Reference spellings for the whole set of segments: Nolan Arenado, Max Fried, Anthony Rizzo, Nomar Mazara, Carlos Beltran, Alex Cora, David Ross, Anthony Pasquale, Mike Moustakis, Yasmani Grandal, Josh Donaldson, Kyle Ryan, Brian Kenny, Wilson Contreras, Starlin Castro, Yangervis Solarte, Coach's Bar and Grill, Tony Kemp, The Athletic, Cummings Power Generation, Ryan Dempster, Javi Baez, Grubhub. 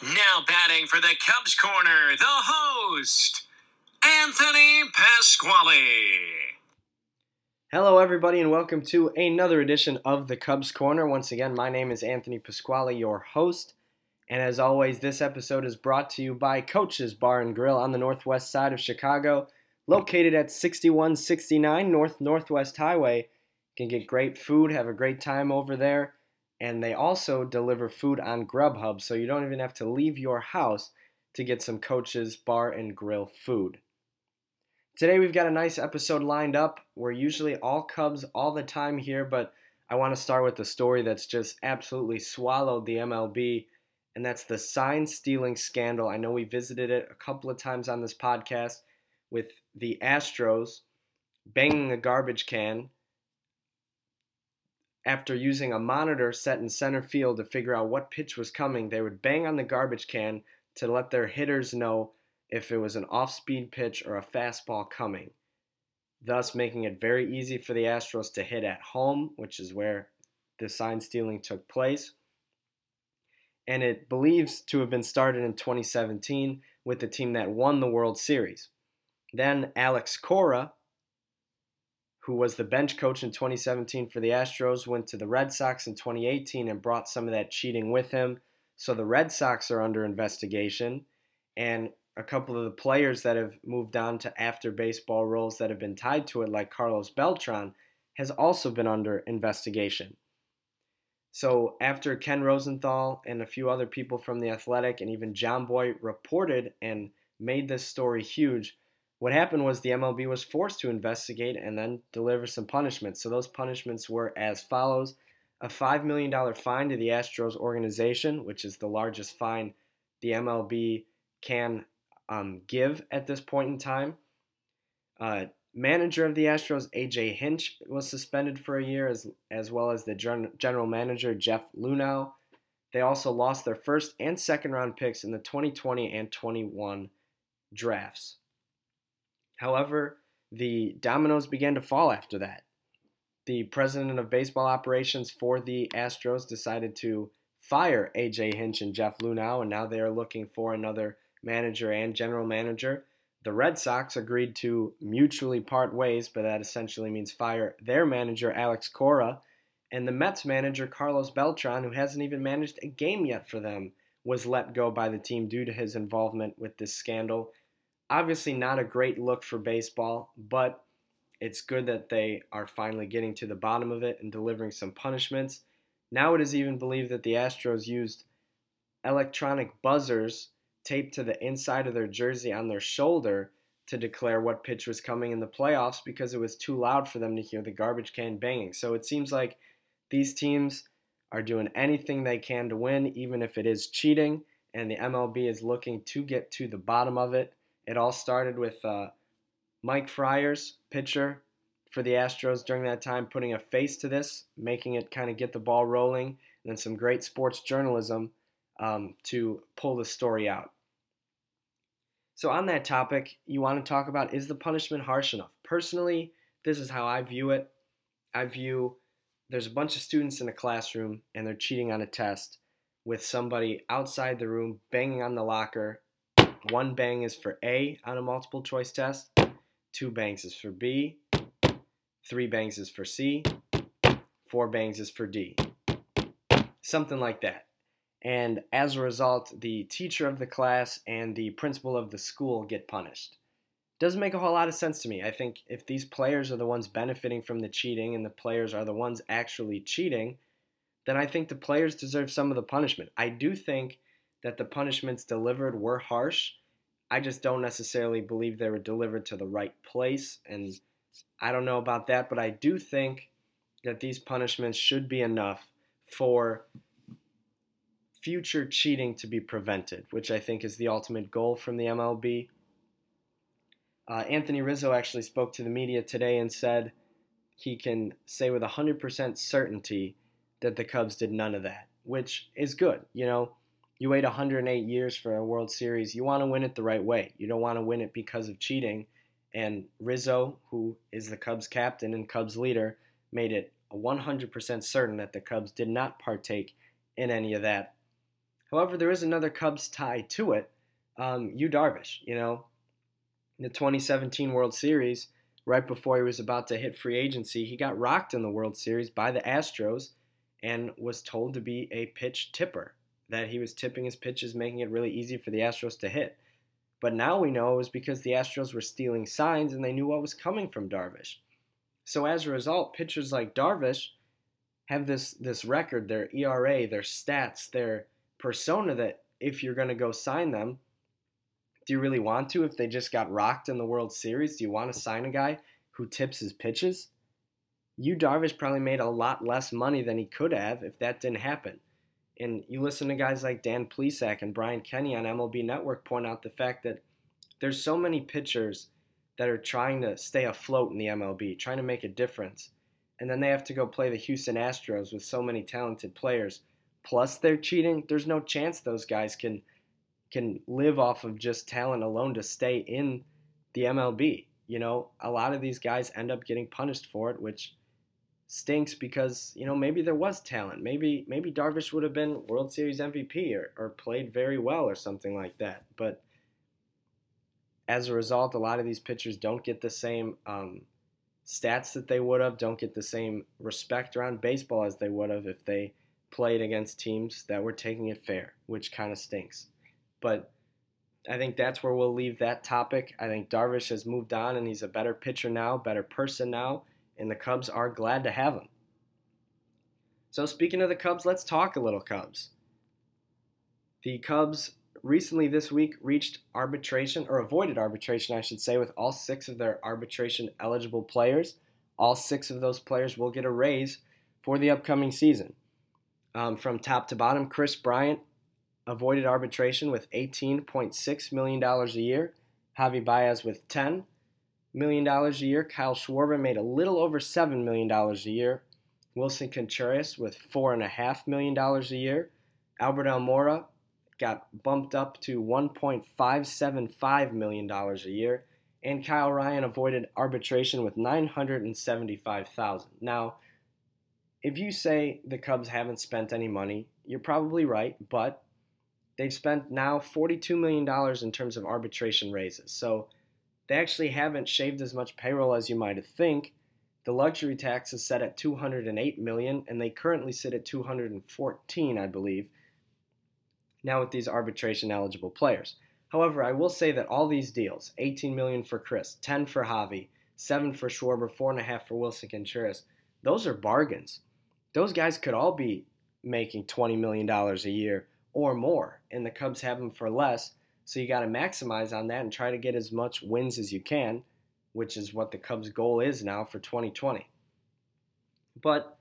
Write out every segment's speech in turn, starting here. Now batting for the Cubs corner, the host, Anthony Pasquale. Hello, everybody, and welcome to another edition of the Cubs Corner. Once again, my name is Anthony Pasquale, your host. And as always, this episode is brought to you by Coach's Bar and Grill on the northwest side of Chicago, located at 6169 North Northwest Highway. You can get great food, have a great time over there. And they also deliver food on Grubhub, so you don't even have to leave your house to get some Coach's Bar and Grill food. Today we've got a nice episode lined up. We're usually all Cubs all the time here, but I want to start with the story that's just absolutely swallowed the MLB, and that's the sign-stealing scandal. I know we visited it a couple of times on this podcast with the Astros banging a garbage can after using a monitor set in center field to figure out what pitch was coming. They would bang on the garbage can to let their hitters know if it was an off-speed pitch or a fastball coming, thus making it very easy for the Astros to hit at home, which is where the sign stealing took place. And it believes to have been started in 2017 with the team that won the World Series. Then Alex Cora, who was the bench coach in 2017 for the Astros, went to the Red Sox in 2018 and brought some of that cheating with him. So the Red Sox are under investigation, and a couple of the players that have moved on to after baseball roles that have been tied to it, like Carlos Beltran, has also been under investigation. So after Ken Rosenthal and a few other people from The Athletic and even John Boyd reported and made this story huge, what happened was the MLB was forced to investigate and then deliver some punishments. So those punishments were as follows: a $5 million fine to the Astros organization, which is the largest fine the MLB can give at this point in time. Manager of the Astros, AJ Hinch, was suspended for a year, as well as the general manager, Jeff Luhnow. They also lost their first and second round picks in the 2020 and 21 drafts. However, the dominoes began to fall after that. The president of baseball operations for the Astros decided to fire A.J. Hinch and Jeff Luhnow, and now they are looking for another manager and general manager. The Red Sox agreed to mutually part ways, but that essentially means fire their manager, Alex Cora, and the Mets manager, Carlos Beltran, who hasn't even managed a game yet for them, was let go by the team due to his involvement with this scandal. Obviously not a great look for baseball, but it's good that they are finally getting to the bottom of it and delivering some punishments. Now it is even believed that the Astros used electronic buzzers taped to the inside of their jersey on their shoulder to declare what pitch was coming in the playoffs because it was too loud for them to hear the garbage can banging. So it seems like these teams are doing anything they can to win, even if it is cheating, and the MLB is looking to get to the bottom of it. It all started with Mike Fiers, pitcher for the Astros during that time, putting a face to this, making it kind of get the ball rolling, and then some great sports journalism to pull the story out. So on that topic, you want to talk about, is the punishment harsh enough? Personally, this is how I view it. I view there's a bunch of students in a classroom, and they're cheating on a test with somebody outside the room banging on the locker. One bang is for A on a multiple choice test, two bangs is for B, three bangs is for C, four bangs is for D, something like that. And as a result, the teacher of the class and the principal of the school get punished. Doesn't make a whole lot of sense to me. I think if these players are the ones benefiting from the cheating and the players are the ones actually cheating, then I think the players deserve some of the punishment. I do think that the punishments delivered were harsh. I just don't necessarily believe they were delivered to the right place, and I don't know about that, but I do think that these punishments should be enough for future cheating to be prevented, which I think is the ultimate goal from the MLB. Anthony Rizzo actually spoke to the media today and said he can say with 100% certainty that the Cubs did none of that, which is good. You know, you wait 108 years for a World Series. You want to win it the right way. You don't want to win it because of cheating. And Rizzo, who is the Cubs captain and Cubs leader, made it 100% certain that the Cubs did not partake in any of that. However, there is another Cubs tie to it. Yu Darvish, you know, in the 2017 World Series, right before he was about to hit free agency, he got rocked in the World Series by the Astros and was told to be a pitch tipper, that he was tipping his pitches, making it really easy for the Astros to hit. But now we know it was because the Astros were stealing signs and they knew what was coming from Darvish. So as a result, pitchers like Darvish have this record, their ERA, their stats, their persona that if you're going to go sign them, do you really want to? If they just got rocked in the World Series, do you want to sign a guy who tips his pitches? Yu Darvish probably made a lot less money than he could have if that didn't happen. And you listen to guys like Dan Plesak and Brian Kenny on MLB Network point out the fact that there's so many pitchers that are trying to stay afloat in the MLB, trying to make a difference. And then they have to go play the Houston Astros with so many talented players. Plus they're cheating. There's no chance those guys can live off of just talent alone to stay in the MLB. You know, a lot of these guys end up getting punished for it, which stinks because, you know, maybe there was talent. Maybe Darvish would have been World Series MVP or played very well or something like that. But as a result, a lot of these pitchers don't get the same stats that they would have, don't get the same respect around baseball as they would have if they played against teams that were taking it fair, which kind of stinks. But I think that's where we'll leave that topic. I think Darvish has moved on and he's a better pitcher now, better person now, and the Cubs are glad to have him. So speaking of the Cubs, let's talk a little Cubs. The Cubs recently this week reached arbitration, or avoided arbitration, I should say, with all six of their arbitration-eligible players. All six of those players will get a raise for the upcoming season. From top to bottom, Chris Bryant avoided arbitration with $18.6 million a year. Javi Baez with $10 million a year. Kyle Schwarber made a little over $7 million a year. Wilson Contreras with $4.5 million a year. Albert Almora got bumped up to $1.575 million a year. And Kyle Ryan avoided arbitration with $975,000. Now, if you say the Cubs haven't spent any money, you're probably right, but they've spent now $42 million in terms of arbitration raises. So they actually haven't shaved as much payroll as you might think. The luxury tax is set at $208 million, and they currently sit at $214, I believe, now with these arbitration-eligible players. However, I will say that all these deals, $18 million for Chris, $10 for Javi, $7 for Schwarber, $4.5 for Wilson Contreras, those are bargains. Those guys could all be making $20 million a year or more, and the Cubs have them for less, so you got to maximize on that and try to get as much wins as you can, which is what the Cubs' goal is now for 2020. But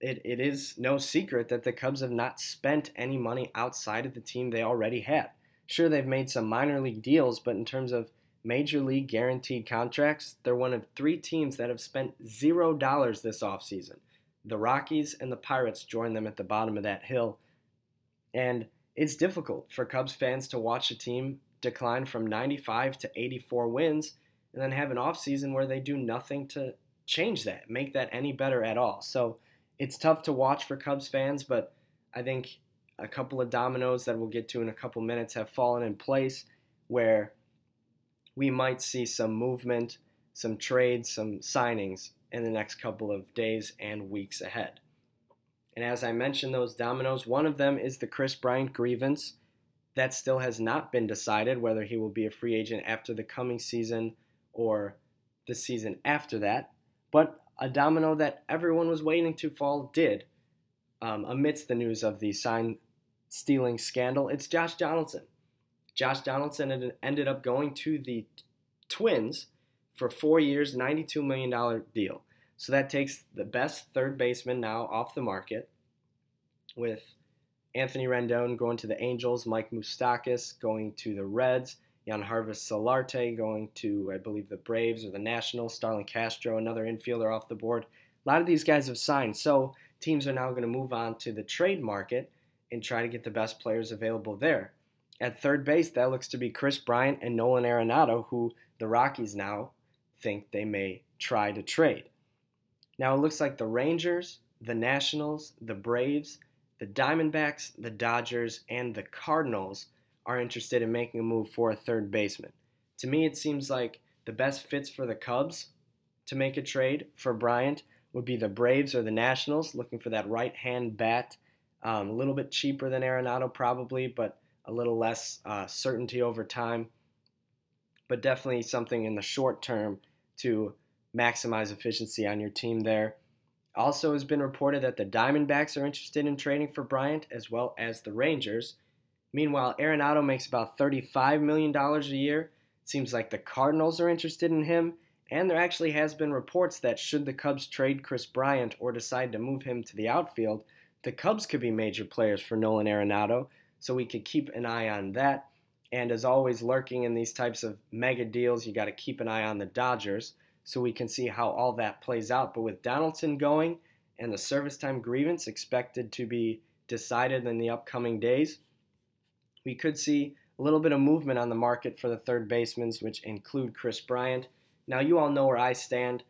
it is no secret that the Cubs have not spent any money outside of the team they already had. Sure, they've made some minor league deals, but in terms of major league guaranteed contracts, they're one of three teams that have spent $0 this offseason. The Rockies and the Pirates join them at the bottom of that hill. And it's difficult for Cubs fans to watch a team decline from 95 to 84 wins and then have an offseason where they do nothing to change that, make that any better at all. So it's tough to watch for Cubs fans, but I think a couple of dominoes that we'll get to in a couple minutes have fallen in place where we might see some movement, some trades, some signings in the next couple of days and weeks ahead. And as I mentioned, those dominoes, one of them is the Chris Bryant grievance. That still has not been decided whether he will be a free agent after the coming season or the season after that. But a domino that everyone was waiting to fall did, amidst the news of the sign-stealing scandal. It's Josh Donaldson. Josh Donaldson ended up going to the Twins for 4 years, $92 million deal. So that takes the best third baseman now off the market, with Anthony Rendon going to the Angels, Mike Moustakis going to the Reds, Yangervis Solarte going to, I believe, the Braves or the Nationals, Starlin Castro, another infielder off the board. A lot of these guys have signed, so teams are now going to move on to the trade market and try to get the best players available there. At third base, that looks to be Chris Bryant and Nolan Arenado, who the Rockies now think they may try to trade. Now it looks like the Rangers, the Nationals, the Braves, The Diamondbacks, the Dodgers, and the Cardinals are interested in making a move for a third baseman. To me, it seems like the best fits for the Cubs to make a trade for Bryant would be the Braves or the Nationals, looking for that right-hand bat. A little bit cheaper than Arenado probably, but a little less certainty over time. But definitely something in the short term to maximize efficiency on your team there. Also has been reported that the Diamondbacks are interested in trading for Bryant, as well as the Rangers. Meanwhile, Arenado makes about $35 million a year. Seems like the Cardinals are interested in him, and there actually has been reports that should the Cubs trade Chris Bryant or decide to move him to the outfield, the Cubs could be major players for Nolan Arenado, so we could keep an eye on that. And as always, lurking in these types of mega deals, you got to keep an eye on the Dodgers, so we can see how all that plays out. But with Donaldson going and the service time grievance expected to be decided in the upcoming days, we could see a little bit of movement on the market for the third basemen, which include Chris Bryant. Now, you all know where I stand.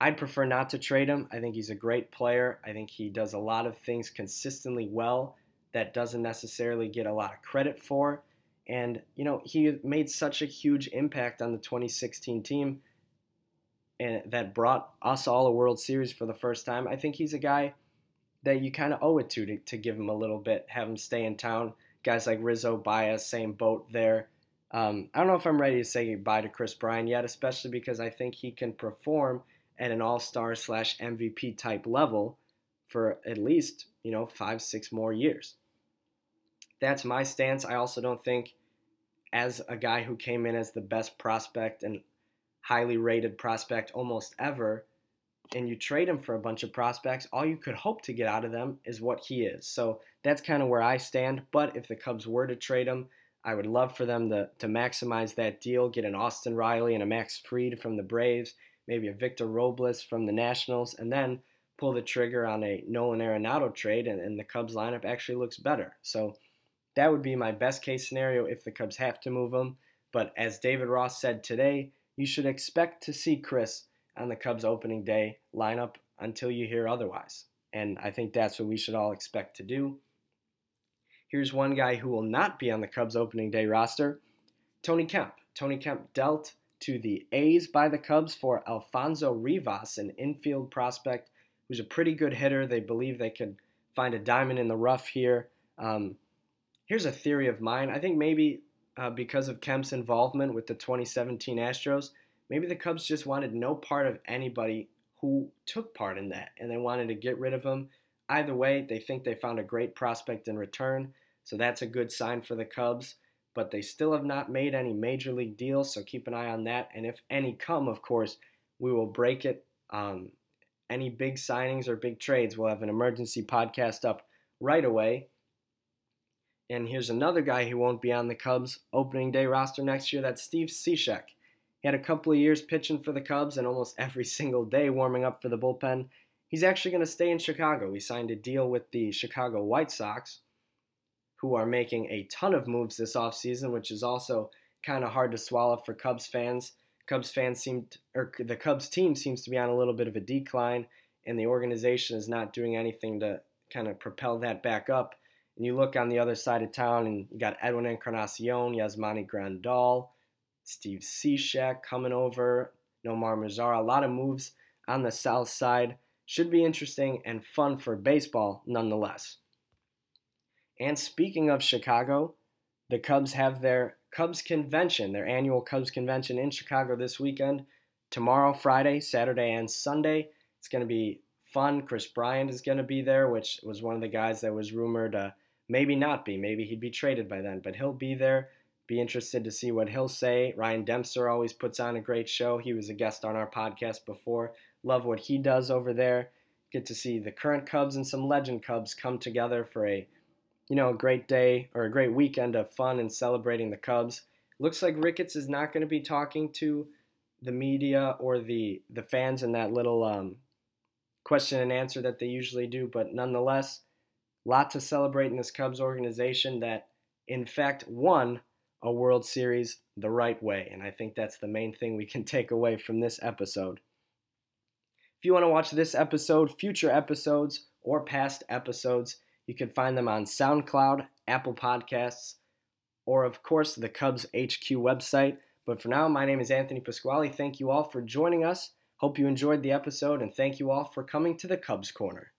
I'd prefer not to trade him. I think he's a great player. I think he does a lot of things consistently well that doesn't necessarily get a lot of credit for. And, you know, he made such a huge impact on the 2016 team and that brought us all a World Series for the first time. I think he's a guy that you kind of owe it to give him a little bit, have him stay in town. Guys like Rizzo, Baez, same boat there. I don't know if I'm ready to say goodbye to Chris Bryant yet, especially because I think he can perform at an all-star / MVP type level for at least, 5-6 more years. That's my stance. I also don't think, as a guy who came in as the best prospect and highly rated prospect almost ever, and you trade him for a bunch of prospects, all you could hope to get out of them is what he is. So that's kind of where I stand. But if the Cubs were to trade him, I would love for them to maximize that deal, get an Austin Riley and a Max Fried from the Braves, maybe a Victor Robles from the Nationals, and then pull the trigger on a Nolan Arenado trade, and the Cubs lineup actually looks better. So that would be my best case scenario if the Cubs have to move him. But as David Ross said today, you should expect to see Chris on the Cubs opening day lineup until you hear otherwise. And I think that's what we should all expect to do. Here's one guy who will not be on the Cubs opening day roster, Tony Kemp. Tony Kemp dealt to the A's by the Cubs for Alfonso Rivas, an infield prospect who's a pretty good hitter. They believe they could find a diamond in the rough here. Here's a theory of mine. I think maybe because of Kemp's involvement with the 2017 Astros, maybe the Cubs just wanted no part of anybody who took part in that, and they wanted to get rid of him. Either way, they think they found a great prospect in return, so that's a good sign for the Cubs. But they still have not made any major league deals, so keep an eye on that. And if any come, of course, we will break it. Any big signings or big trades, we'll have an emergency podcast up right away. And here's another guy who won't be on the Cubs opening day roster next year. That's Steve Cishek. He had a couple of years pitching for the Cubs and almost every single day warming up for the bullpen. He's actually going to stay in Chicago. He signed a deal with the Chicago White Sox, who are making a ton of moves this offseason, which is also kind of hard to swallow for Cubs fans. The Cubs team seems to be on a little bit of a decline, and the organization is not doing anything to kind of propel that back up. And you look on the other side of town, and you got Edwin Encarnacion, Yasmani Grandal, Steve Cishek coming over, Nomar Mazara. A lot of moves on the south side. Should be interesting and fun for baseball nonetheless. And speaking of Chicago, the Cubs have their Cubs convention, their annual Cubs convention in Chicago this weekend. Tomorrow, Friday, Saturday, and Sunday. It's going to be fun. Chris Bryant is going to be there, which was one of the guys that was rumored maybe not be. Maybe he'd be traded by then, but he'll be there. Be interested to see what he'll say. Ryan Dempster always puts on a great show. He was a guest on our podcast before. Love what he does over there. Get to see the current Cubs and some legend Cubs come together for a great day or a great weekend of fun and celebrating the Cubs. Looks like Ricketts is not going to be talking to the media or the fans in that little question and answer that they usually do. But nonetheless, a lot to celebrate in this Cubs organization that, in fact, won a World Series the right way. And I think that's the main thing we can take away from this episode. If you want to watch this episode, future episodes, or past episodes, You can find them on SoundCloud, Apple Podcasts, or of course the Cubs HQ website. But for now, my name is Anthony Pasquale. Thank you all for joining us. Hope you enjoyed the episode, and thank you all for coming to the Cubs Corner.